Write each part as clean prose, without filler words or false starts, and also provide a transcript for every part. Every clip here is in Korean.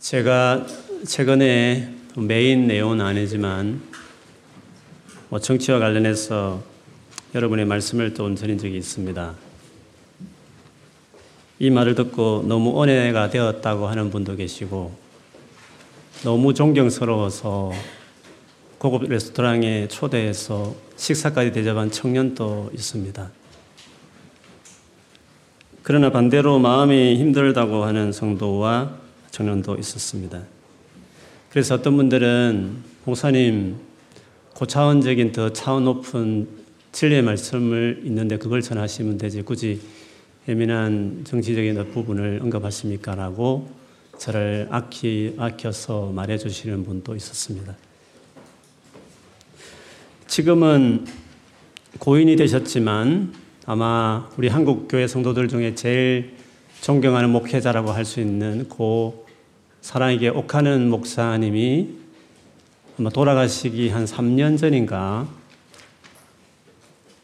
제가 최근에 메인 내용은 아니지만 정치와 관련해서 여러분의 말씀을 또 드린 적이 있습니다. 이 말을 듣고 너무 은혜가 되었다고 하는 분도 계시고 너무 존경스러워서 고급 레스토랑에 초대해서 식사까지 대접한 청년도 있습니다. 그러나 반대로 마음이 힘들다고 하는 성도와 청년도 있었습니다. 그래서 어떤 분들은 목사님 고차원적인 더 차원 높은 진리의 말씀을 있는데 그걸 전하시면 되지 굳이 예민한 정치적인 부분을 언급하십니까? 라고 저를 아껴서 말해주시는 분도 있었습니다. 지금은 고인이 되셨지만 아마 우리 한국교회 성도들 중에 제일 존경하는 목회자라고 할 수 있는 고 사랑에게 옥하는 목사님이 아마 돌아가시기 한 3년 전인가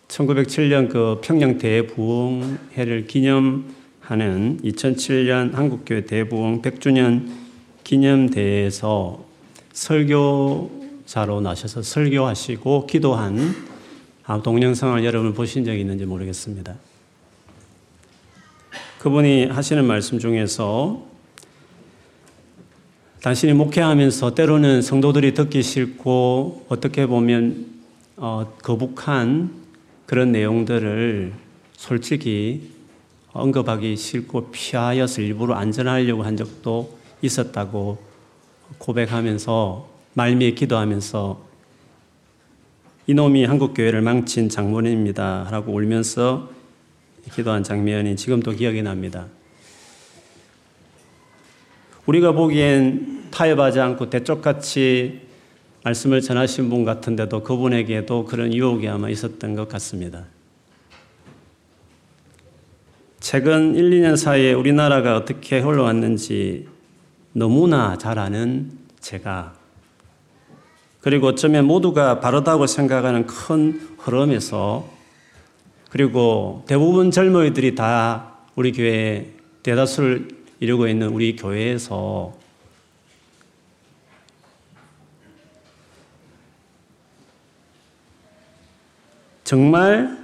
1907년 그 평양 대부흥회를 기념하는 2007년 한국교회 대부흥 100주년 기념대회에서 설교자로 나셔서 설교하시고 기도한 동영상을 여러분 보신 적이 있는지 모르겠습니다. 그분이 하시는 말씀 중에서 당신이 목회하면서 때로는 성도들이 듣기 싫고 어떻게 보면 거북한 그런 내용들을 솔직히 언급하기 싫고 피하여서 일부러 안전하려고 한 적도 있었다고 고백하면서 말미에 기도하면서 이놈이 한국교회를 망친 장본인입니다 라고 울면서 기도한 장면이 지금도 기억이 납니다. 우리가 보기엔 타협하지 않고 대쪽같이 말씀을 전하신 분 같은데도 그분에게도 그런 유혹이 아마 있었던 것 같습니다. 최근 1, 2년 사이에 우리나라가 어떻게 흘러왔는지 너무나 잘 아는 제가 그리고 어쩌면 모두가 바르다고 생각하는 큰 흐름에서 그리고 대부분 젊은이들이 다 우리 교회에 대다수를 이루고 있는 우리 교회에서 정말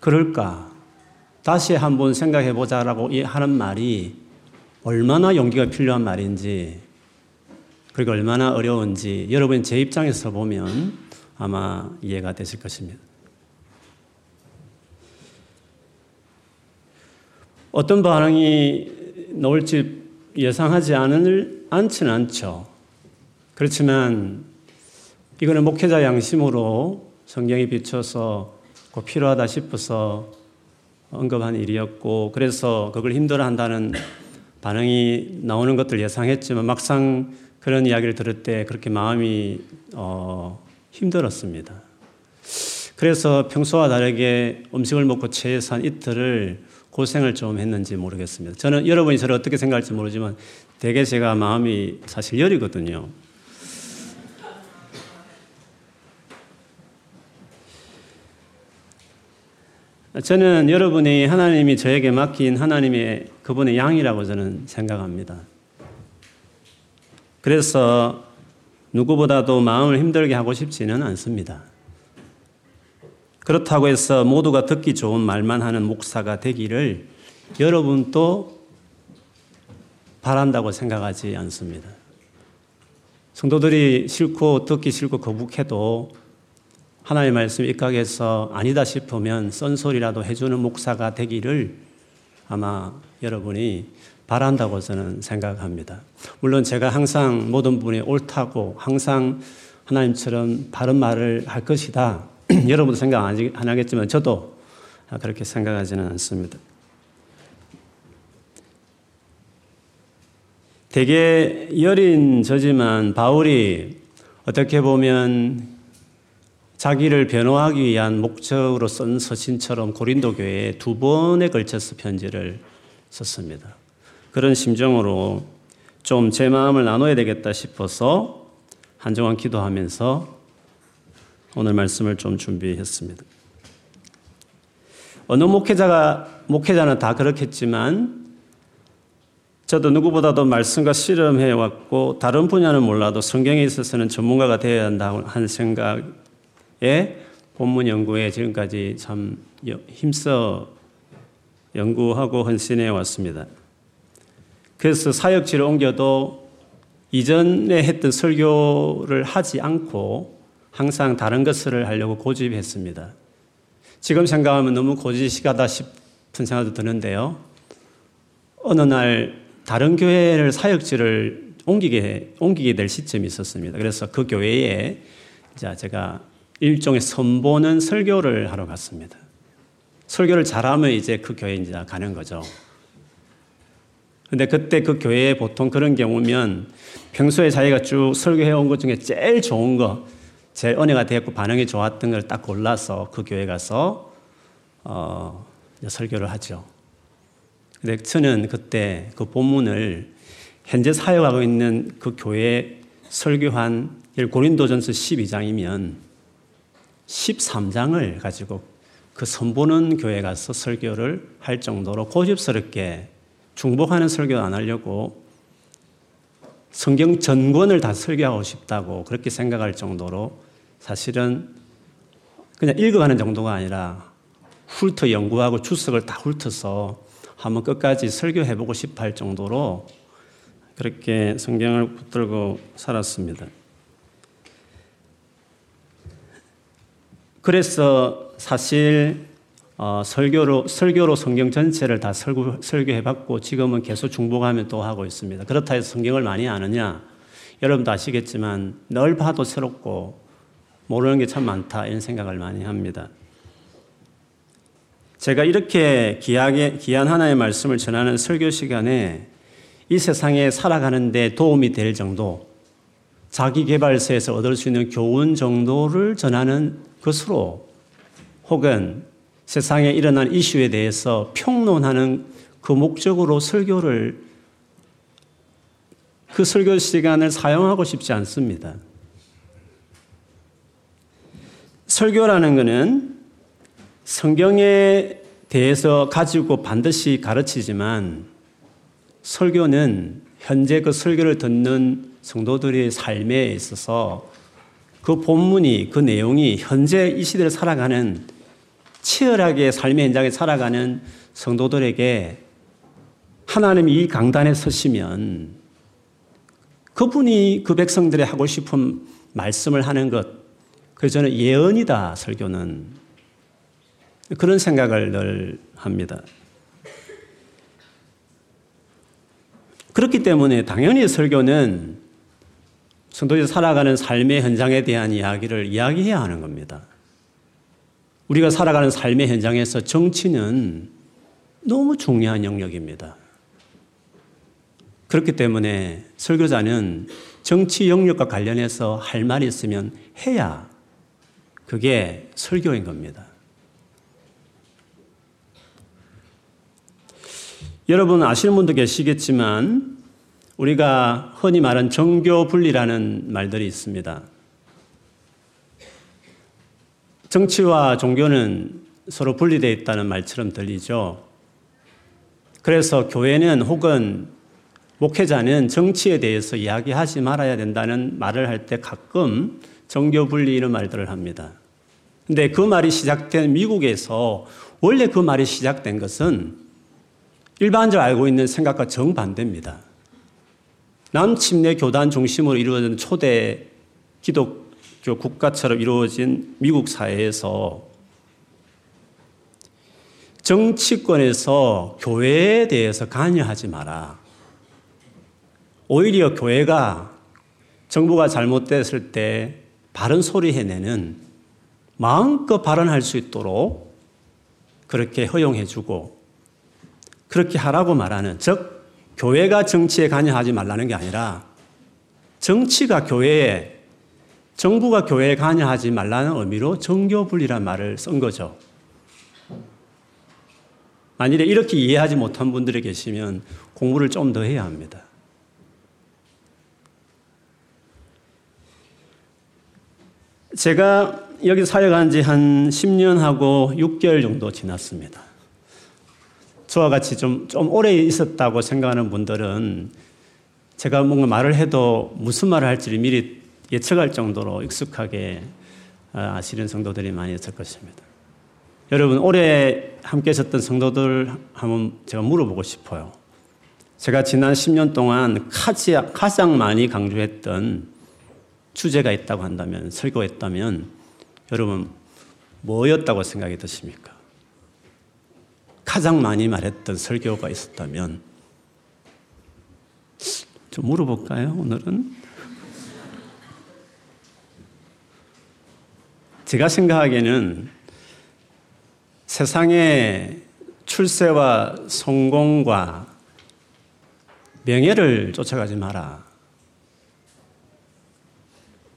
그럴까? 다시 한번 생각해보자라고 하는 말이 얼마나 용기가 필요한 말인지 그리고 얼마나 어려운지 여러분 제 입장에서 보면 아마 이해가 되실 것입니다. 어떤 반응이 나올지 예상하지 않지는 않죠. 그렇지만 이거는 목회자 양심으로 성경에 비춰서 꼭 필요하다 싶어서 언급한 일이었고 그래서 그걸 힘들어한다는 반응이 나오는 것들 예상했지만 막상 그런 이야기를 들을 때 그렇게 마음이 힘들었습니다. 그래서 평소와 다르게 음식을 먹고 체해서 한 이틀을 고생을 좀 했는지 모르겠습니다. 저는 여러분이 저를 어떻게 생각할지 모르지만 되게 제가 마음이 사실 여리거든요. 저는 여러분이 하나님이 저에게 맡긴 하나님의 그분의 양이라고 저는 생각합니다. 그래서 누구보다도 마음을 힘들게 하고 싶지는 않습니다. 그렇다고 해서 모두가 듣기 좋은 말만 하는 목사가 되기를 여러분도 바란다고 생각하지 않습니다. 성도들이 싫고 듣기 싫고 거북해도 하나님의 말씀 입각해서 아니다 싶으면 쓴소리라도 해주는 목사가 되기를 아마 여러분이 바란다고 저는 생각합니다. 물론 제가 항상 모든 분이 옳다고 항상 하나님처럼 바른 말을 할 것이다. 여러분도 생각 안 하겠지만 저도 그렇게 생각하지는 않습니다. 되게 여린 저지만 바울이 어떻게 보면 자기를 변호하기 위한 목적으로 쓴 서신처럼 고린도 교회에 2번에 걸쳐서 편지를 썼습니다. 그런 심정으로 좀 제 마음을 나눠야 되겠다 싶어서 한동안 기도하면서 오늘 말씀을 좀 준비했습니다. 어느 목회자는 다 그렇겠지만 저도 누구보다도 말씀과 씨름해왔고 다른 분야는 몰라도 성경에 있어서는 전문가가 되어야 한다고 하는 생각에 본문 연구에 지금까지 참 힘써 연구하고 헌신해왔습니다. 그래서 사역지를 옮겨도 이전에 했던 설교를 하지 않고 항상 다른 것을 하려고 고집했습니다. 지금 생각하면 너무 고지식하다 싶은 생각도 드는데요. 어느 날 다른 교회를 사역지를 옮기게 될 시점이 있었습니다. 그래서 그 교회에 제가 일종의 선보는 설교를 하러 갔습니다. 설교를 잘하면 이제 그 교회에 이제 가는 거죠. 근데 그때 그 교회에 보통 그런 경우면 평소에 자기가 쭉 설교해온 것 중에 제일 좋은 거, 제일 은혜가 되었고 반응이 좋았던 걸 딱 골라서 그 교회 가서 설교를 하죠. 근데 저는 그때 그 본문을 현재 사역하고 있는 그 교회 설교한 고린도전서 12장이면 13장을 가지고 그 선보는 교회 가서 설교를 할 정도로 고집스럽게 중복하는 설교를 안 하려고 성경 전권을 다 설교하고 싶다고 그렇게 생각할 정도로 사실은 그냥 읽어가는 정도가 아니라 훑어 연구하고 주석을 다 훑어서 한번 끝까지 설교해보고 싶어 할 정도로 그렇게 성경을 붙들고 살았습니다. 그래서 사실 설교로 성경 전체를 다 설교해봤고 지금은 계속 중복하면 또 하고 있습니다. 그렇다 해서 성경을 많이 아느냐? 여러분도 아시겠지만 늘 봐도 새롭고 모르는 게 참 많다 이런 생각을 많이 합니다. 제가 이렇게 귀한 하나의 말씀을 전하는 설교 시간에 이 세상에 살아가는 데 도움이 될 정도, 자기개발서에서 얻을 수 있는 교훈 정도를 전하는 것으로 혹은 세상에 일어난 이슈에 대해서 평론하는 그 목적으로 설교를, 그 설교 시간을 사용하고 싶지 않습니다. 설교라는 것은 성경에 대해서 가지고 반드시 가르치지만 설교는 현재 그 설교를 듣는 성도들의 삶에 있어서 그 본문이, 그 내용이 현재 이 시대를 살아가는 치열하게 삶의 현장에 살아가는 성도들에게 하나님이 이 강단에 서시면 그분이 그 백성들이 하고 싶은 말씀을 하는 것, 그래서 저는 예언이다, 설교는. 그런 생각을 늘 합니다. 그렇기 때문에 당연히 설교는 성도들이 살아가는 삶의 현장에 대한 이야기를 이야기해야 하는 겁니다. 우리가 살아가는 삶의 현장에서 정치는 너무 중요한 영역입니다. 그렇기 때문에 설교자는 정치 영역과 관련해서 할 말이 있으면 해야 그게 설교인 겁니다. 여러분 아시는 분도 계시겠지만 우리가 흔히 말하는 정교분리라는 말들이 있습니다. 정치와 종교는 서로 분리되어 있다는 말처럼 들리죠. 그래서 교회는 혹은 목회자는 정치에 대해서 이야기하지 말아야 된다는 말을 할 때 가끔 정교 분리 이런 말들을 합니다. 그런데 그 말이 시작된 미국에서 원래 그 말이 시작된 것은 일반적으로 알고 있는 생각과 정반대입니다. 남침내 교단 중심으로 이루어진 초대 기독교 국가처럼 이루어진 미국 사회에서 정치권에서 교회에 대해서 관여하지 마라. 오히려 교회가 정부가 잘못됐을 때 바른 소리 해내는 마음껏 발언할 수 있도록 그렇게 허용해주고 그렇게 하라고 말하는, 즉 교회가 정치에 관여하지 말라는 게 아니라 정치가 교회에, 정부가 교회에 관여하지 말라는 의미로 정교분리란 말을 쓴 거죠. 만일에 이렇게 이해하지 못한 분들이 계시면 공부를 좀 더 해야 합니다. 제가 여기 사역한 지 한 10년하고 6개월 정도 지났습니다. 저와 같이 좀 오래 있었다고 생각하는 분들은 제가 뭔가 말을 해도 무슨 말을 할지를 미리 예측할 정도로 익숙하게 아시는 성도들이 많이 있을 것입니다. 여러분, 오래 함께 있었던 성도들 한번 제가 물어보고 싶어요. 제가 지난 10년 동안 가장 많이 강조했던 주제가 있다고 한다면, 설교가 있다면 여러분 뭐였다고 생각이 드십니까? 가장 많이 말했던 설교가 있었다면 좀 물어볼까요, 오늘은? 제가 생각하기에는 세상의 출세와 성공과 명예를 쫓아가지 마라.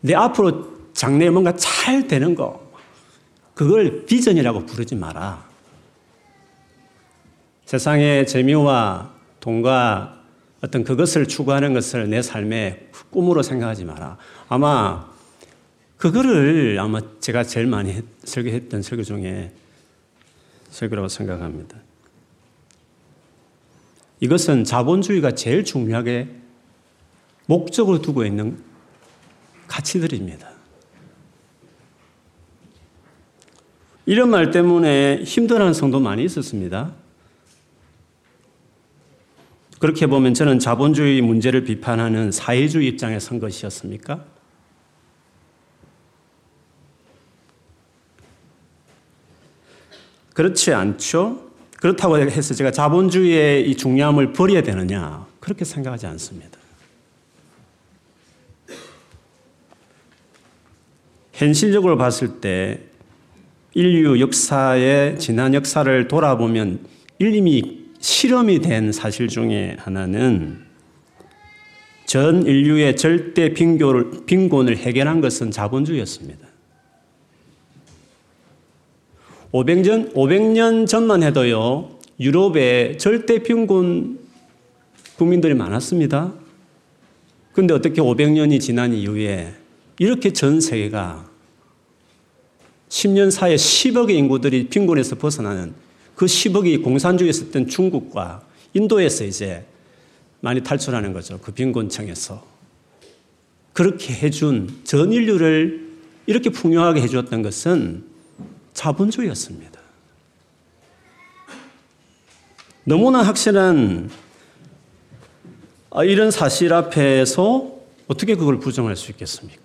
내 앞으로 장래에 뭔가 잘 되는 거, 그걸 비전이라고 부르지 마라. 세상의 재미와 돈과 어떤 그것을 추구하는 것을 내 삶의 꿈으로 생각하지 마라. 아마 그거를 제가 제일 많이 설교했던 설교 중에 설교라고 생각합니다. 이것은 자본주의가 제일 중요하게 목적을 두고 있는 가치들입니다. 이런 말 때문에 힘들어하는 성도 많이 있었습니다. 그렇게 보면 저는 자본주의 문제를 비판하는 사회주의 입장에 선 것이었습니까? 그렇지 않죠? 그렇다고 해서 제가 자본주의의 이 중요함을 버려야 되느냐, 그렇게 생각하지 않습니다. 현실적으로 봤을 때 인류 역사의 지난 역사를 돌아보면 이미 실험이 된 사실 중에 하나는 전 인류의 절대 빈곤을 해결한 것은 자본주의였습니다. 500년 전만 해도요, 유럽에 절대 빈곤 국민들이 많았습니다. 그런데 어떻게 500년이 지난 이후에 이렇게 전 세계가 10년 사이에 10억의 인구들이 빈곤에서 벗어나는, 그 10억이 공산주의에 있었던 중국과 인도에서 이제 많이 탈출하는 거죠. 그 빈곤층에서. 그렇게 해준, 전 인류를 이렇게 풍요하게 해주었던 것은 자본주의였습니다. 너무나 확실한 이런 사실 앞에서 어떻게 그걸 부정할 수 있겠습니까?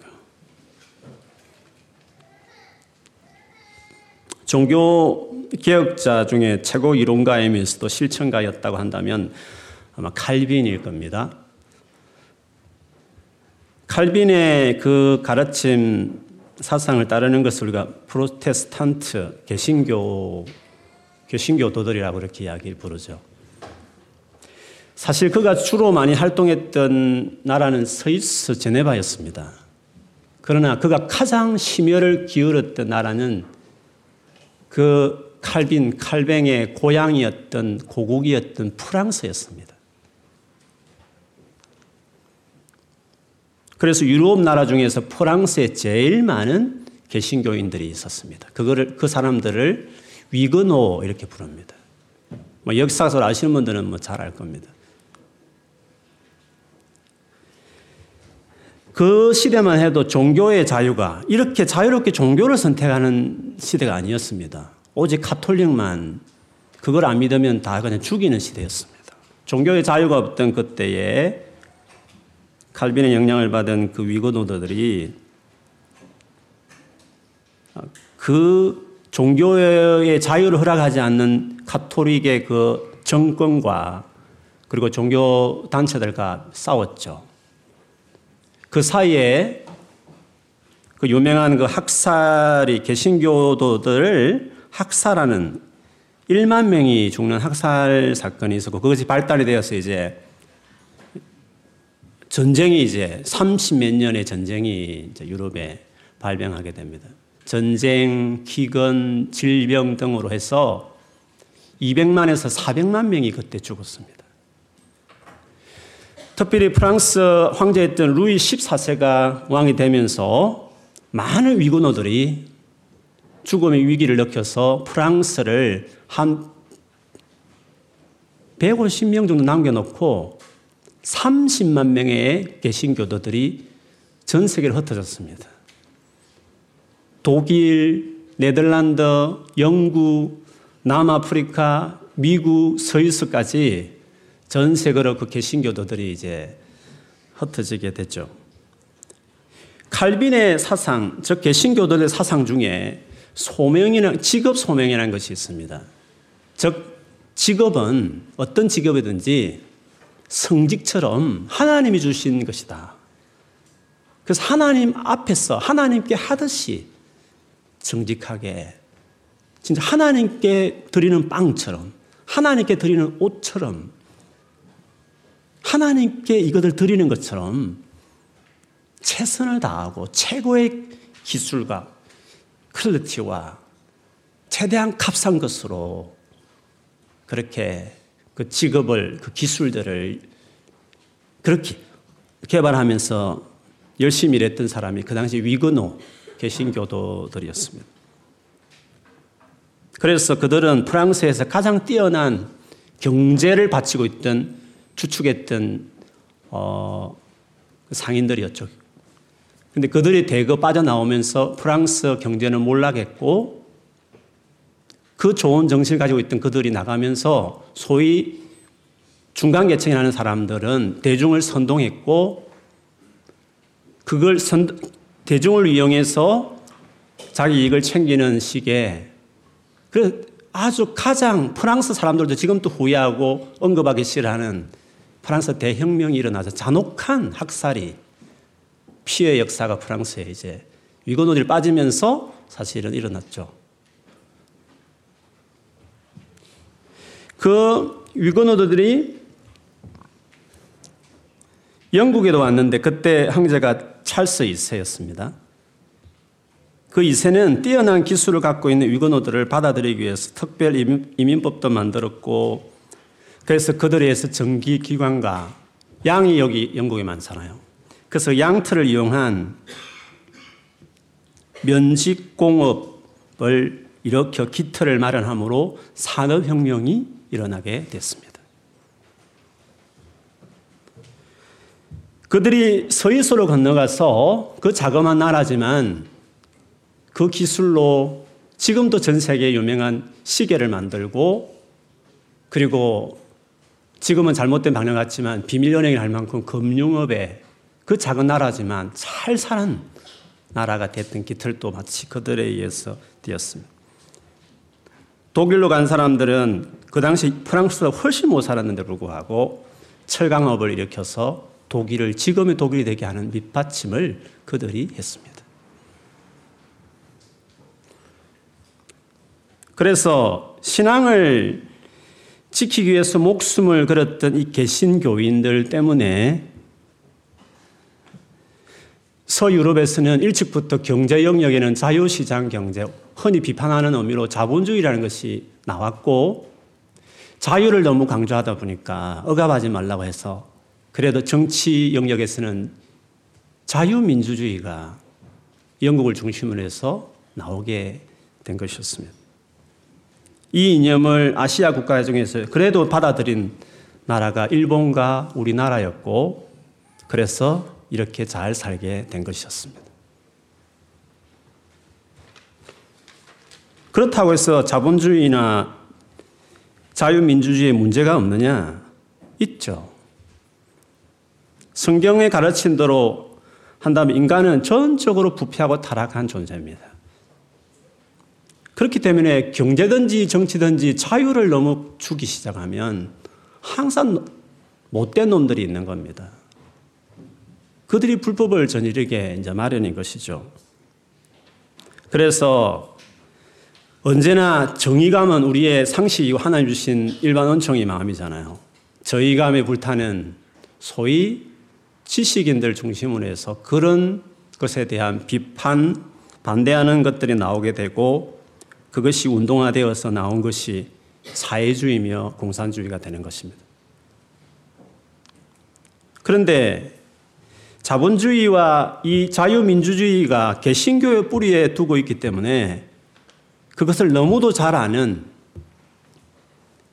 종교 개혁자 중에 최고 이론가이면서도 실천가였다고 한다면 아마 칼빈일 겁니다. 칼빈의 그 가르침 사상을 따르는 것을 우리가 프로테스탄트, 개신교도들이라고 이렇게 이야기를 부르죠. 사실 그가 주로 많이 활동했던 나라는 스위스 제네바였습니다. 그러나 그가 가장 심혈을 기울였던 나라는 그 칼뱅의 고향이었던, 고국이었던 프랑스였습니다. 그래서 유럽 나라 중에서 프랑스에 제일 많은 개신교인들이 있었습니다. 그 사람들을 위그노 이렇게 부릅니다. 역사를 아시는 분들은 잘 알 겁니다. 그 시대만 해도 종교의 자유가 이렇게 자유롭게 종교를 선택하는 시대가 아니었습니다. 오직 가톨릭만 그걸 안 믿으면 다 그냥 죽이는 시대였습니다. 종교의 자유가 없던 그때에 칼빈의 영향을 받은 그 위그노들이 그 종교의 자유를 허락하지 않는 가톨릭의 그 정권과 그리고 종교 단체들과 싸웠죠. 그 사이에 그 유명한 그 학살이, 개신교도들을 학살하는 1만 명이 죽는 학살 사건이 있었고, 그것이 발달이 되어서 이제 전쟁이 이제 30몇 년의 전쟁이 이제 유럽에 발병하게 됩니다. 전쟁, 기근, 질병 등으로 해서 200만에서 400만 명이 그때 죽었습니다. 특별히 프랑스 황제였던 루이 14세가 왕이 되면서 많은 위그노들이 죽음의 위기를 느껴서 프랑스를 한 150명 정도 남겨놓고 30만 명의 개신교도들이 전 세계를 흩어졌습니다. 독일, 네덜란드, 영국, 남아프리카, 미국, 서유서까지 전 세계로 그 개신교도들이 이제 흩어지게 됐죠. 칼빈의 사상, 즉 개신교도들의 사상 중에 소명이나 직업 소명이라는 것이 있습니다. 즉 직업은 어떤 직업이든지 성직처럼 하나님이 주신 것이다. 그래서 하나님 앞에서 하나님께 하듯이 정직하게, 진짜 하나님께 드리는 빵처럼, 하나님께 드리는 옷처럼, 하나님께 이것을 드리는 것처럼 최선을 다하고 최고의 기술과 퀄리티와 최대한 값싼 것으로 그렇게 그 직업을, 그 기술들을 그렇게 개발하면서 열심히 일했던 사람이 그 당시 위그노 개신교도들이었습니다. 그래서 그들은 프랑스에서 가장 뛰어난 경제를 바치고 있던, 주축했던 상인들이었죠. 그런데 그들이 대거 빠져나오면서 프랑스 경제는 몰락했고 그 좋은 정신을 가지고 있던 그들이 나가면서 소위 중간계층이라는 사람들은 대중을 선동했고 그걸 대중을 이용해서 자기 이익을 챙기는 식의 아주 가장 프랑스 사람들도 지금도 후회하고 언급하기 싫어하는 프랑스 대혁명이 일어나서 잔혹한 학살이 피해 역사가 프랑스에 이제 위고노들이 빠지면서 사실은 일어났죠. 그 위고노들이 영국에도 왔는데 그때 황제가 찰스 2세였습니다. 그 2세는 뛰어난 기술을 갖고 있는 위그노들을 받아들이기 위해서 특별 이민법도 만들었고 그래서 그들에 의해서 전기기관과 양이 여기 영국에 많잖아요. 그래서 양틀을 이용한 면직공업을 일으켜 기틀을 마련함으로 산업혁명이 일어나게 됐습니다. 그들이 서유서로 건너가서 그 자그마한 나라지만 그 기술로 지금도 전 세계에 유명한 시계를 만들고 그리고 지금은 잘못된 방향 같지만 비밀연행을 할 만큼 금융업에 그 작은 나라지만 잘 사는 나라가 됐던 기틀도 마치 그들에 의해서 되었습니다. 독일로 간 사람들은 그 당시 프랑스보다 훨씬 못 살았는데 불구하고 철강업을 일으켜서 독일을 지금의 독일이 되게 하는 밑받침을 그들이 했습니다. 그래서 신앙을 지키기 위해서 목숨을 걸었던 이 개신교인들 때문에 서유럽에서는 일찍부터 경제 영역에는 자유시장 경제, 흔히 비판하는 의미로 자본주의라는 것이 나왔고 자유를 너무 강조하다 보니까 억압하지 말라고 해서 그래도 정치 영역에서는 자유민주주의가 영국을 중심으로 해서 나오게 된 것이었습니다. 이 이념을 아시아 국가 중에서 그래도 받아들인 나라가 일본과 우리나라였고 그래서 이렇게 잘 살게 된 것이었습니다. 그렇다고 해서 자본주의나 자유민주주의에 문제가 없느냐? 있죠. 성경의 가르침대로 한다면 인간은 전적으로 부패하고 타락한 존재입니다. 그렇기 때문에 경제든지 정치든지 자유를 너무 주기 시작하면 항상 못된 놈들이 있는 겁니다. 그들이 불법을 저지르게 이제 마련인 것이죠. 그래서 언제나 정의감은 우리의 상식이고 하나님 주신 일반 원총의 마음이잖아요. 정의감에 불타는 소위 지식인들 중심으로 해서 그런 것에 대한 비판, 반대하는 것들이 나오게 되고 그것이 운동화되어서 나온 것이 사회주의며 공산주의가 되는 것입니다. 그런데 자본주의와 이 자유민주주의가 개신교의 뿌리에 두고 있기 때문에 그것을 너무도 잘 아는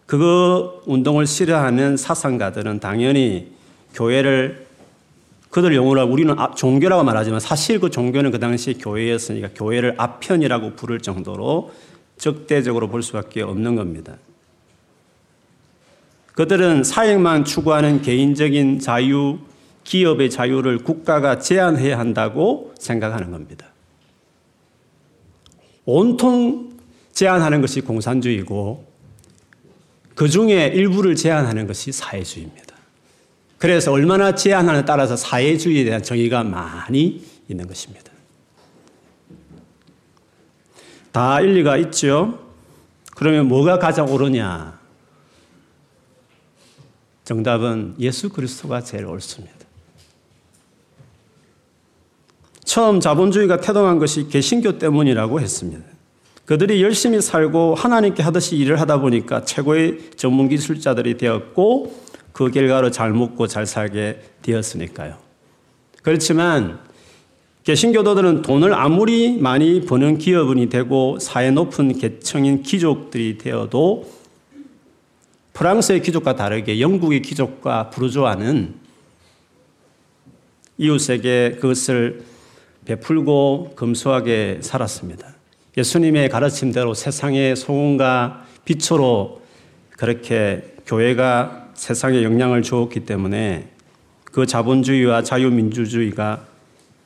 그 운동을 싫어하는 사상가들은 당연히 교회를 그들 용어로 우리는 종교라고 말하지만 사실 그 종교는 그 당시 교회였으니까 교회를 아편이라고 부를 정도로 적대적으로 볼 수밖에 없는 겁니다. 그들은 사익만 추구하는 개인적인 자유, 기업의 자유를 국가가 제한해야 한다고 생각하는 겁니다. 온통 제한하는 것이 공산주의고 그 중에 일부를 제한하는 것이 사회주의입니다. 그래서 얼마나 제한하느냐에 따라서 사회주의에 대한 정의가 많이 있는 것입니다. 다 일리가 있죠. 그러면 뭐가 가장 옳으냐? 정답은 예수 그리스도가 제일 옳습니다. 처음 자본주의가 태동한 것이 개신교 때문이라고 했습니다. 그들이 열심히 살고 하나님께 하듯이 일을 하다 보니까 최고의 전문기술자들이 되었고 그 결과로 잘 먹고 잘 살게 되었으니까요. 그렇지만 개신교도들은 돈을 아무리 많이 버는 기업인이 되고 사회 높은 계층인 귀족들이 되어도 프랑스의 귀족과 다르게 영국의 귀족과 부르주아는 이웃에게 그것을 베풀고 검소하게 살았습니다. 예수님의 가르침대로 세상의 소금과 빛으로 그렇게 교회가 세상에 영향을 주었기 때문에 그 자본주의와 자유민주주의가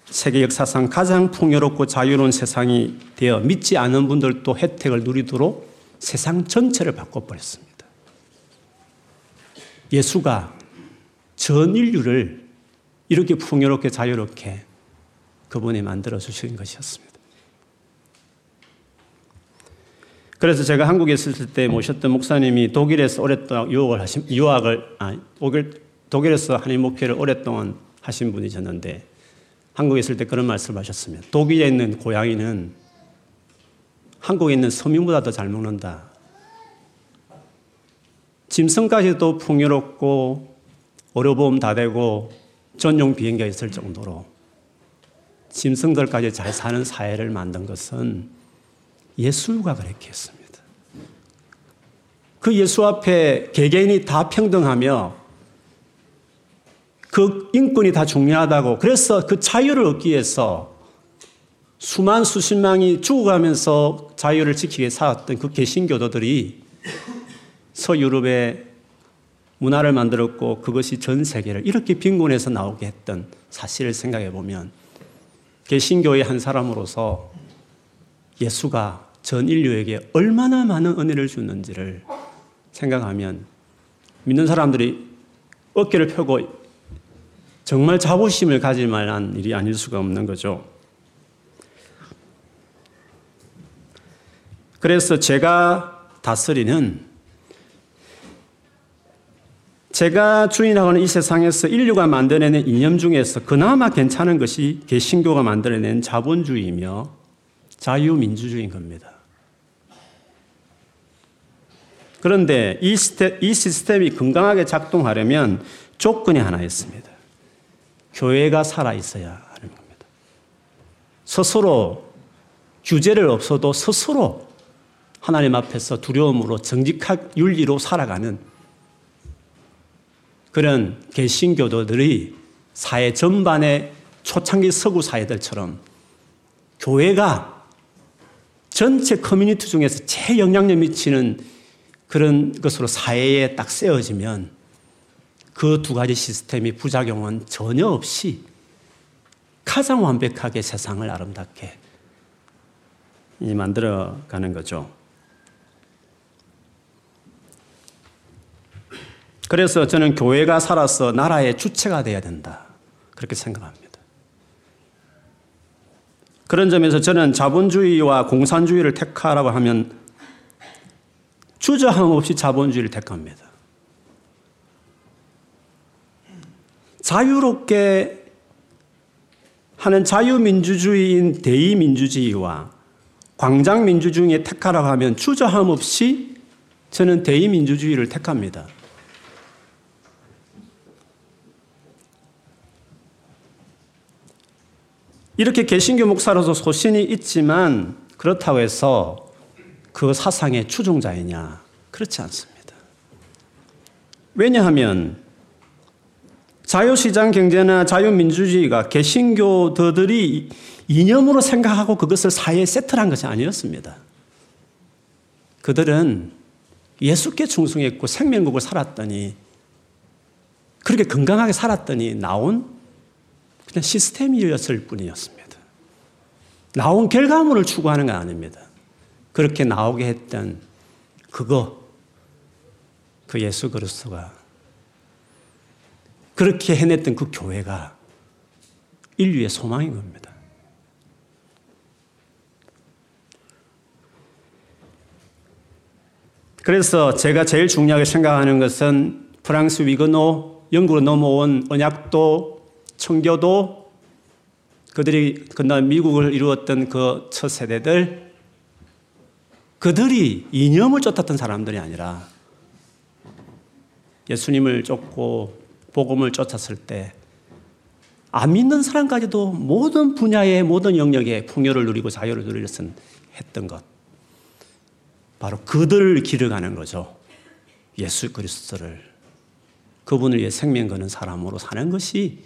세계 역사상 가장 풍요롭고 자유로운 세상이 되어 믿지 않은 분들도 혜택을 누리도록 세상 전체를 바꿔버렸습니다. 예수가 전 인류를 이렇게 풍요롭게 자유롭게 그분이 만들어주신 것이었습니다. 그래서 제가 한국에 있을 때 모셨던 목사님이 독일에서 오랫동안 독일에서 한인 목회를 오랫동안 하신 분이셨는데 한국에 있을 때 그런 말씀을 하셨습니다. 독일에 있는 고양이는 한국에 있는 서민보다 더 잘 먹는다. 짐승까지도 풍요롭고 의료보험 다 되고 전용 비행기가 있을 정도로 짐승들까지 잘 사는 사회를 만든 것은 예수가 그렇게 했습니다. 그 예수 앞에 개개인이 다 평등하며 그 인권이 다 중요하다고 그래서 그 자유를 얻기 위해서 수십만이 죽어가면서 자유를 지키기 위해 살았던 그 개신교도들이 서유럽의 문화를 만들었고 그것이 전 세계를 이렇게 빈곤해서 나오게 했던 사실을 생각해 보면 개신교의 한 사람으로서 예수가 전 인류에게 얼마나 많은 은혜를 줬는지를 생각하면 믿는 사람들이 어깨를 펴고 정말 자부심을 가질 만한 일이 아닐 수가 없는 거죠. 그래서 제가 주인하고는 이 세상에서 인류가 만들어내는 이념 중에서 그나마 괜찮은 것이 개신교가 만들어낸 자본주의이며 자유민주주의인 겁니다. 그런데 이 시스템이 건강하게 작동하려면 조건이 하나 있습니다. 교회가 살아있어야 하는 겁니다. 스스로 규제를 없어도 스스로 하나님 앞에서 두려움으로 정직한 윤리로 살아가는 그런 개신교도들이 사회 전반의 초창기 서구 사회들처럼 교회가 전체 커뮤니티 중에서 제일 영향력 미치는 그런 것으로 사회에 딱 세워지면 그 두 가지 시스템이 부작용은 전혀 없이 가장 완벽하게 세상을 아름답게 만들어가는 거죠. 그래서 저는 교회가 살아서 나라의 주체가 돼야 된다. 그렇게 생각합니다. 그런 점에서 저는 자본주의와 공산주의를 택하라고 하면 주저함 없이 자본주의를 택합니다. 자유롭게 하는 자유민주주의인 대의민주주의와 광장민주주의에 택하라고 하면 주저함 없이 저는 대의민주주의를 택합니다. 이렇게 개신교 목사로서 소신이 있지만 그렇다고 해서 그 사상의 추종자이냐? 그렇지 않습니다. 왜냐하면 자유시장 경제나 자유민주주의가 개신교도들이 이념으로 생각하고 그것을 사회에 세트한 것이 아니었습니다. 그들은 예수께 충성했고 생명국을 살았더니 그렇게 건강하게 살았더니 나온 그냥 시스템이었을 뿐이었습니다. 나온 결과물을 추구하는 건 아닙니다. 그렇게 나오게 했던 그 예수 그리스도가 그렇게 해냈던 그 교회가 인류의 소망인 겁니다. 그래서 제가 제일 중요하게 생각하는 것은 프랑스 위그노, 영국으로 넘어온 언약도, 청교도, 그들이 그다음 미국을 이루었던 그 첫 세대들, 그들이 이념을 쫓았던 사람들이 아니라 예수님을 쫓고 복음을 쫓았을 때 안 믿는 사람까지도 모든 분야의 모든 영역에 풍요를 누리고 자유를 누리려선 했던 것, 바로 그들을 기르가는 거죠. 예수 그리스도를, 그분을 위해 생명 거는 사람으로 사는 것이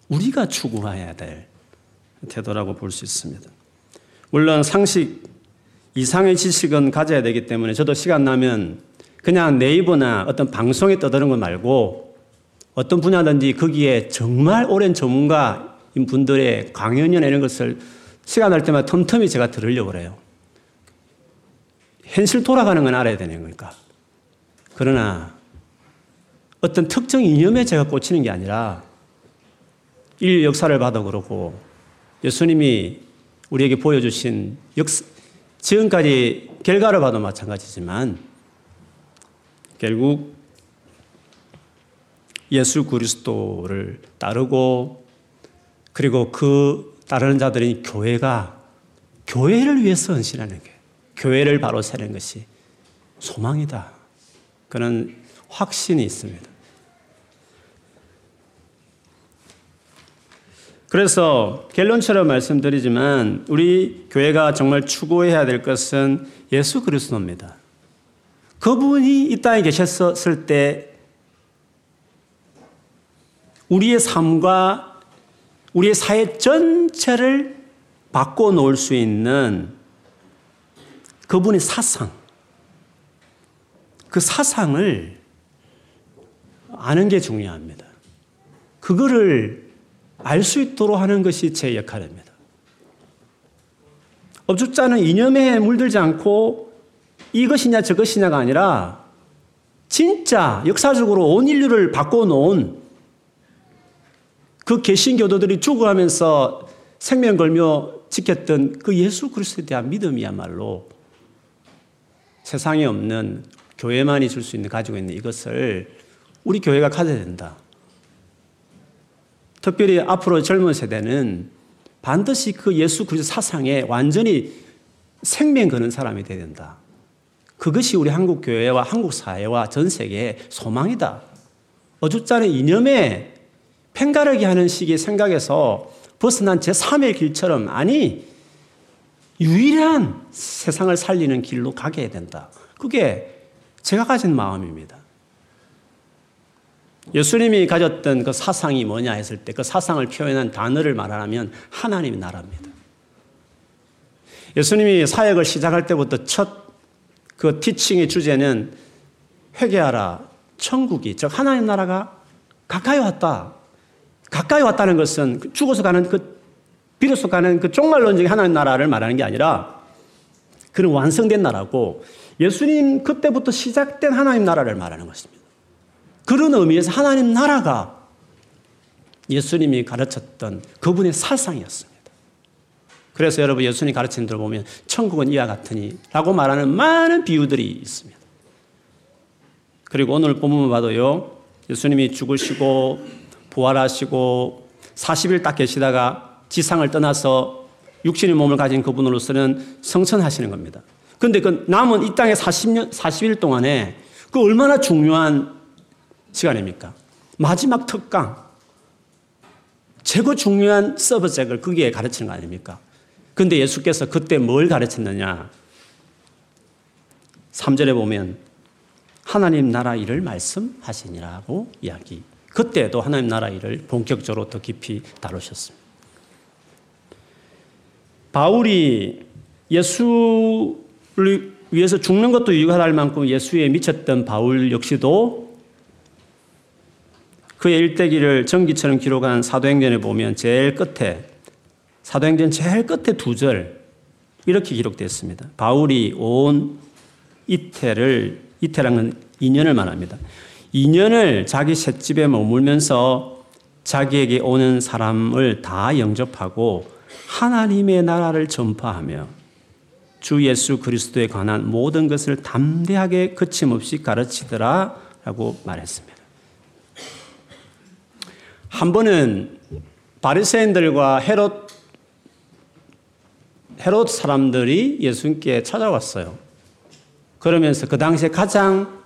우리가 추구해야 될 태도라고 볼 수 있습니다. 물론 상식 이상의 지식은 가져야 되기 때문에 저도 시간 나면 그냥 네이버나 어떤 방송에 떠드는 것 말고 어떤 분야든지 거기에 정말 오랜 전문가인 분들의 강연이나 이런 것을 시간 날 때마다 틈틈이 제가 들으려고 그래요. 현실 돌아가는 건 알아야 되는 거니까. 그러나 어떤 특정 이념에 제가 꽂히는 게 아니라 인류 역사를 봐도 그렇고 예수님이 우리에게 보여주신 지금까지 결과를 봐도 마찬가지지만 결국 예수 그리스도를 따르고 그리고 그 따르는 자들인 교회가 교회를 위해서 헌신하는 게, 교회를 바로 세는 것이 소망이다. 그런 확신이 있습니다. 그래서 결론처럼 말씀드리지만 우리 교회가 정말 추구해야 될 것은 예수 그리스도입니다. 그분이 이 땅에 계셨을 때 우리의 삶과 우리의 사회 전체를 바꿔놓을 수 있는 그분의 사상, 그 사상을 아는 게 중요합니다. 그거를 알 수 있도록 하는 것이 제 역할입니다. 업주자는 이념에 물들지 않고 이것이냐 저것이냐가 아니라 진짜 역사적으로 온 인류를 바꿔놓은 그 개신교도들이 죽어가면서 생명 걸며 지켰던 그 예수 그리스도에 대한 믿음이야말로 세상에 없는 교회만이 줄 수 있는, 가지고 있는 이것을 우리 교회가 가져야 된다. 특별히 앞으로 젊은 세대는 반드시 그 예수 그리스도 사상에 완전히 생명 거는 사람이 되어야 된다. 그것이 우리 한국 교회와 한국 사회와 전 세계의 소망이다. 어줍잖은 이념에 팽가르기 하는 식의 생각에서 벗어난 제3의 길처럼, 아니 유일한 세상을 살리는 길로 가게 된다. 그게 제가 가진 마음입니다. 예수님이 가졌던 그 사상이 뭐냐 했을 때 그 사상을 표현한 단어를 말하면 하나님 나라입니다. 예수님이 사역을 시작할 때부터 첫 그 티칭의 주제는 회개하라, 천국이, 즉 하나님 나라가 가까이 왔다. 가까이 왔다는 것은 죽어서 가는 그, 비로소 가는 그 종말론적인 하나님 나라를 말하는 게 아니라 그런 완성된 나라고, 예수님 그때부터 시작된 하나님 나라를 말하는 것입니다. 그런 의미에서 하나님 나라가 예수님이 가르쳤던 그분의 사상이었습니다. 그래서 여러분 예수님이 가르치는 걸 보면 천국은 이와 같으니 라고 말하는 많은 비유들이 있습니다. 그리고 오늘 본문을 봐도요, 예수님이 죽으시고 부활하시고 40일 딱 계시다가 지상을 떠나서 육신의 몸을 가진 그분으로서는 성천하시는 겁니다. 그런데 그 남은 이 땅의 40일 동안에 그 얼마나 중요한 시간입니까? 마지막 특강, 최고 중요한 서브젝트를 거기에 가르치는 거 아닙니까? 그런데 예수께서 그때 뭘 가르쳤느냐? 3절에 보면 하나님 나라 일을 말씀하시니라고 이야기. 그때도 하나님 나라 일을 본격적으로 더 깊이 다루셨습니다. 바울이 예수를 위해서 죽는 것도 유익할 만큼 예수에 미쳤던 바울 역시도 그의 일대기를 전기처럼 기록한 사도행전에 보면 제일 끝에, 사도행전 제일 끝에 2절 이렇게 기록되어 있습니다. 바울이 온 이태를, 이태라는 건 2년을 말합니다. 2년을 자기 셋집에 머물면서 자기에게 오는 사람을 다 영접하고 하나님의 나라를 전파하며 주 예수 그리스도에 관한 모든 것을 담대하게 거침없이 가르치더라 라고 말했습니다. 한 번은 바리새인들과 헤롯 사람들이 예수님께 찾아왔어요. 그러면서 그 당시에 가장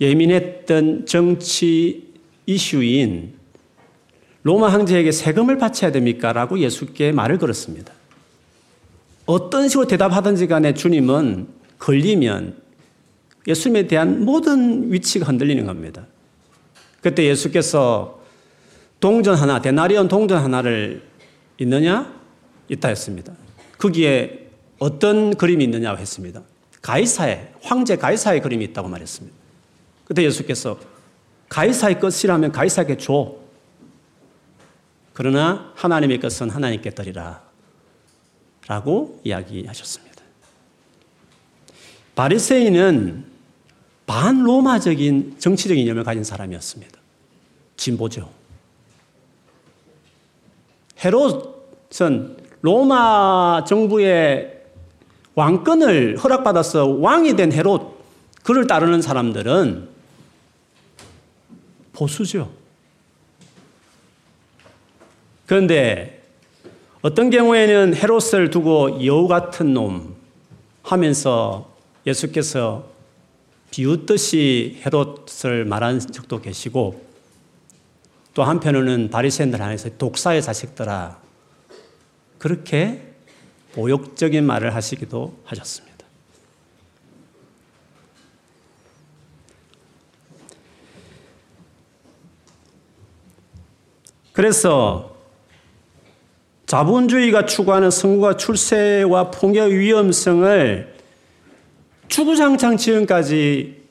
예민했던 정치 이슈인 로마 황제에게 세금을 바쳐야 됩니까? 라고 예수께 말을 걸었습니다. 어떤 식으로 대답하든지 간에 주님은 걸리면 예수님에 대한 모든 위치가 흔들리는 겁니다. 그때 예수께서 동전 하나, 데나리온 동전 하나를 있느냐? 있다 했습니다. 거기에 어떤 그림이 있느냐고 했습니다. 가이사의, 황제 가이사의 그림이 있다고 말했습니다. 그때 예수께서 가이사의 것이라면 가이사에게 줘. 그러나 하나님의 것은 하나님께 드리라 라고 이야기하셨습니다. 바리새인은 반로마적인 정치적인 이념을 가진 사람이었습니다. 진보죠. 헤롯은 로마 정부의 왕권을 허락받아서 왕이 된 헤롯, 그를 따르는 사람들은 보수죠. 그런데 어떤 경우에는 헤롯을 두고 여우 같은 놈 하면서 예수께서 비웃듯이 헤롯을 말한 적도 계시고, 또 한편으로는 바리새인들 안에서 독사의 자식들아 그렇게 모욕적인 말을 하시기도 하셨습니다. 그래서 자본주의가 추구하는 성과 출세와 폭력의 위험성을 주구장창 지금까지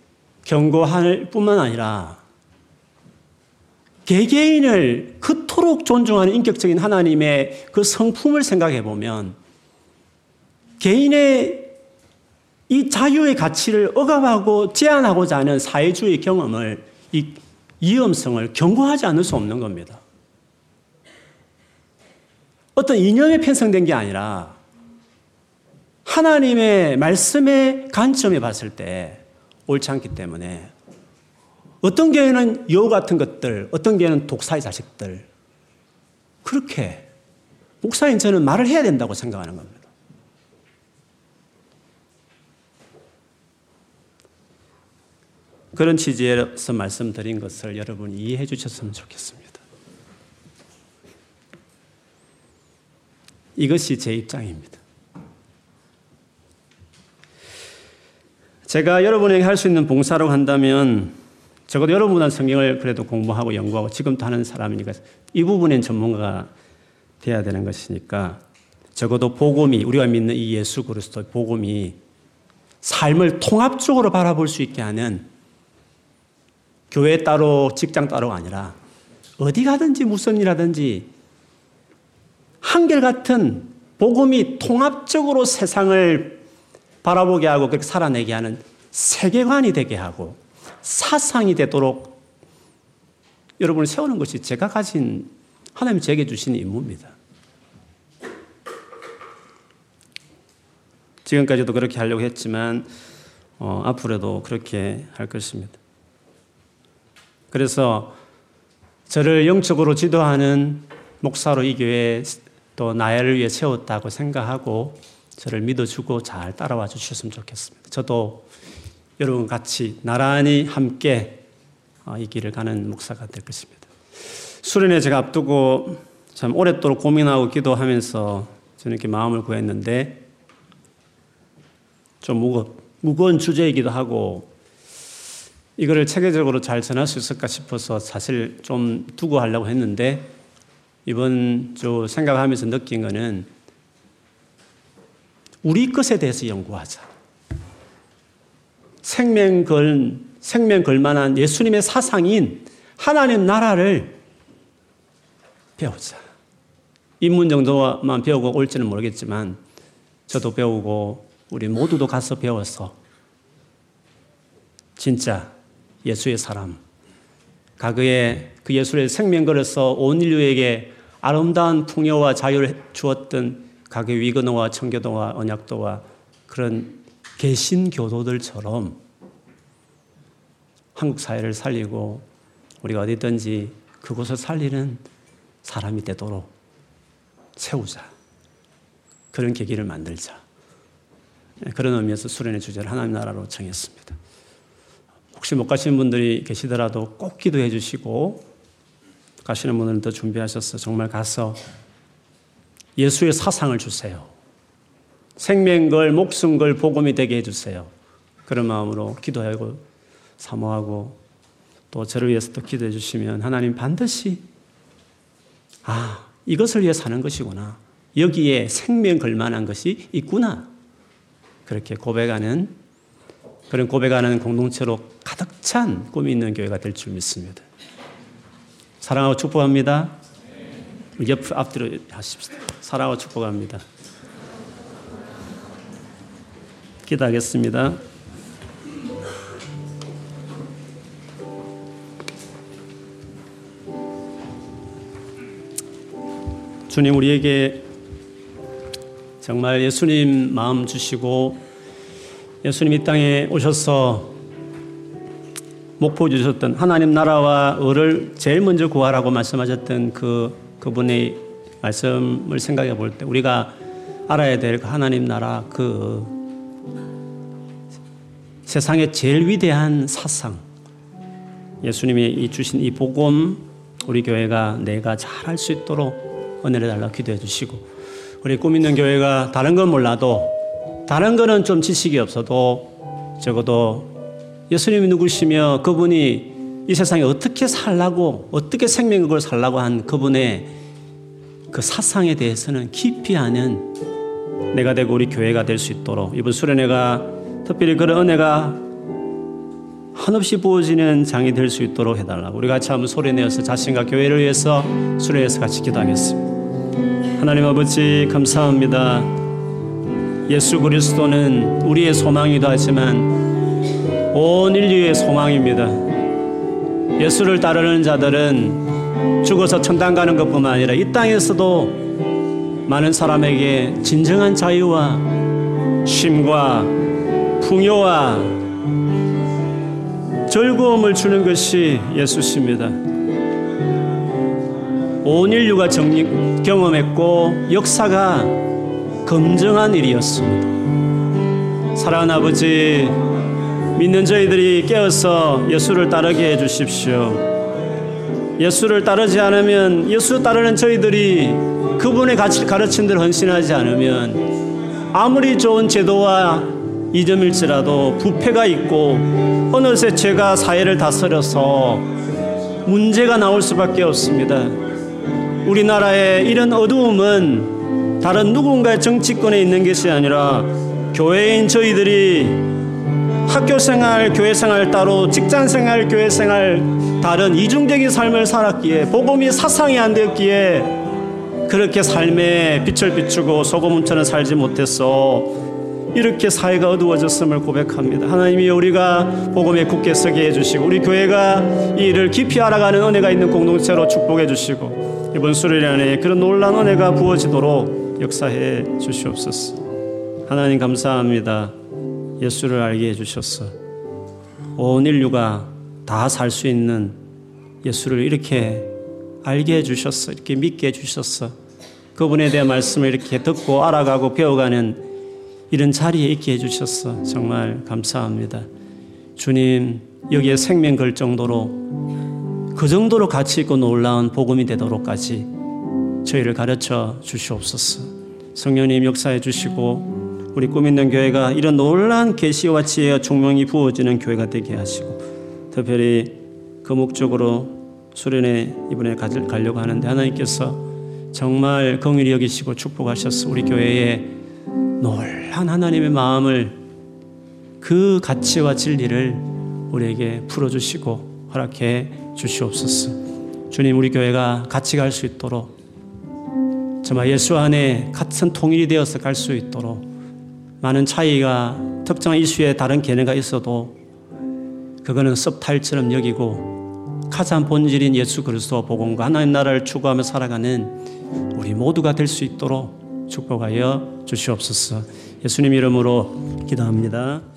경고할 뿐만 아니라 개개인을 그토록 존중하는 인격적인 하나님의 그 성품을 생각해 보면 개인의 이 자유의 가치를 억압하고 제한하고자 하는 사회주의 경험을, 이 위험성을 경고하지 않을 수 없는 겁니다. 어떤 이념에 편성된 게 아니라 하나님의 말씀의 관점에 봤을 때 옳지 않기 때문에 어떤 경우에는 여우 같은 것들, 어떤 경우에는 독사의 자식들, 그렇게 목사인 저는 말을 해야 된다고 생각하는 겁니다. 그런 취지에서 말씀드린 것을 여러분이 이해해 주셨으면 좋겠습니다. 이것이 제 입장입니다. 제가 여러분에게 할 수 있는 봉사라고 한다면 적어도 여러분은 성경을 그래도 공부하고 연구하고 지금도 하는 사람이니까 이 부분엔 전문가가 돼야 되는 것이니까, 적어도 복음이, 우리가 믿는 이 예수 그리스도의 복음이 삶을 통합적으로 바라볼 수 있게 하는, 교회 따로 직장 따로가 아니라 어디 가든지 무슨 일 하든지 한결같은 복음이 통합적으로 세상을 바라보게 하고 그렇게 살아내게 하는 세계관이 되게 하고 사상이 되도록 여러분을 세우는 것이 제가 가진, 하나님이 제게 주신 임무입니다. 지금까지도 그렇게 하려고 했지만 앞으로도 그렇게 할 것입니다. 그래서 저를 영적으로 지도하는 목사로 이 교회에 또 나를 위해 세웠다고 생각하고 저를 믿어주고 잘 따라와 주셨으면 좋겠습니다. 저도 여러분 같이 나란히 함께 이 길을 가는 목사가 될 것입니다. 수련회 제가 앞두고 참 오랫도록 고민하고 기도하면서 저는 이렇게 마음을 구했는데, 좀 무거운 주제이기도 하고 이거를 체계적으로 잘 전할 수 있을까 싶어서 사실 좀 두고 하려고 했는데 이번 주 생각하면서 느낀 거는 우리 것에 대해서 연구하자. 생명 걸만한 예수님의 사상인 하나님 나라를 배우자. 입문 정도만 배우고 올지는 모르겠지만 저도 배우고 우리 모두도 가서 배워서 진짜 예수의 사람, 과거에 그 예수의 생명 걸어서 온 인류에게 아름다운 풍요와 자유를 주었던 과거의 위건어와 청교도와 언약도와 그런 개신교도들처럼 한국 사회를 살리고 우리가 어디든지 그곳을 살리는 사람이 되도록 세우자. 그런 계기를 만들자. 그런 의미에서 수련의 주제를 하나님 나라로 정했습니다. 혹시 못 가시는 분들이 계시더라도 꼭 기도해 주시고 가시는 분들은 더 준비하셔서 정말 가서 예수의 사상을 주세요. 생명 걸, 목숨 걸 복음이 되게 해주세요. 그런 마음으로 기도하고 사모하고 또 저를 위해서 또 기도해 주시면 하나님 반드시 아, 이것을 위해 사는 것이구나. 여기에 생명 걸만한 것이 있구나. 그렇게 고백하는 그런 고백하는 공동체로 가득 찬 꿈이 있는 교회가 될 줄 믿습니다. 사랑하고 축복합니다. 옆 앞뒤로 하십시오. 사랑하고 축복합니다. 기도하겠습니다. 주님, 우리에게 정말 예수님 마음 주시고 예수님 이 땅에 오셔서 목표 주셨던 하나님 나라와 의를 제일 먼저 구하라고 말씀하셨던 그분의 말씀을 생각해 볼 때 우리가 알아야 될 하나님 나라, 그 세상의 제일 위대한 사상, 예수님이 주신 이 복음, 우리 교회가 내가 잘할 수 있도록 은혜를 달라 기도해 주시고, 우리 꿈 있는 교회가 다른 건 몰라도, 다른 거는 좀 지식이 없어도 적어도 예수님이 누구시며 그분이 이 세상에 어떻게 살라고, 어떻게 생명을 살라고 한 그분의 그 사상에 대해서는 깊이 아는 내가 되고 우리 교회가 될 수 있도록, 이번 수련회가 특별히 그런 은혜가 한없이 부어지는 장이 될 수 있도록 해달라고 우리 같이 한번 소리내어서 자신과 교회를 위해서 수련회에서 같이 기도하겠습니다. 하나님 아버지, 감사합니다. 예수 그리스도는 우리의 소망이기도 하지만 온 인류의 소망입니다. 예수를 따르는 자들은 죽어서 천당 가는 것뿐만 아니라 이 땅에서도 많은 사람에게 진정한 자유와 쉼과 풍요와 즐거움을 주는 것이 예수십니다. 온 인류가 경험했고 역사가 검증한 일이었습니다. 사랑하는 아버지, 믿는 저희들이 깨어서 예수를 따르게 해주십시오. 예수를 따르지 않으면, 예수 따르는 저희들이 그분의 가르침들 헌신하지 않으면 아무리 좋은 제도와 이점일지라도 부패가 있고 어느새 죄가 사회를 다스려서 문제가 나올 수밖에 없습니다. 우리나라의 이런 어두움은 다른 누군가의 정치권에 있는 것이 아니라 교회인 저희들이 학교생활, 교회생활 따로, 직장생활, 교회생활 다른 이중적인 삶을 살았기에, 복음이 사상이 안 되었기에 그렇게 삶에 빛을 비추고 소금처럼 살지 못해서 이렇게 사회가 어두워졌음을 고백합니다. 하나님이여, 우리가 복음에 굳게 서게 해주시고 우리 교회가 이 일을 깊이 알아가는 은혜가 있는 공동체로 축복해 주시고 이번 수련회 안에 그런 놀라운 은혜가 부어지도록 역사해 주시옵소서. 하나님 감사합니다. 예수를 알게 해주셔서 온 인류가 다 살 수 있는 예수를 이렇게 알게 해주셔서, 이렇게 믿게 해주셔서 그분에 대한 말씀을 이렇게 듣고 알아가고 배워가는 이런 자리에 있게 해주셔서 정말 감사합니다. 주님, 여기에 생명 걸 정도로, 그 정도로 가치 있고 놀라운 복음이 되도록까지 저희를 가르쳐 주시옵소서. 성령님 역사해 주시고 우리 꿈 있는 교회가 이런 놀라운 계시와 지혜와 총명이 부어지는 교회가 되게 하시고 특별히 그 목적으로 수련회 이번에 가려고 하는데 하나님께서 정말 긍휼히 여기시고 축복하셔서 우리 교회에 놀란 하나님의 마음을, 그 가치와 진리를 우리에게 풀어주시고 허락해 주시옵소서. 주님, 우리 교회가 같이 갈 수 있도록, 정말 예수 안에 같은 통일이 되어서 갈 수 있도록, 많은 차이가 특정한 이슈에 다른 견해가 있어도 그거는 섭탈처럼 여기고 가장 본질인 예수 그리스도 복음과 하나님 나라를 추구하며 살아가는 우리 모두가 될 수 있도록 축복하여 주시옵소서. 예수님 이름으로 기도합니다.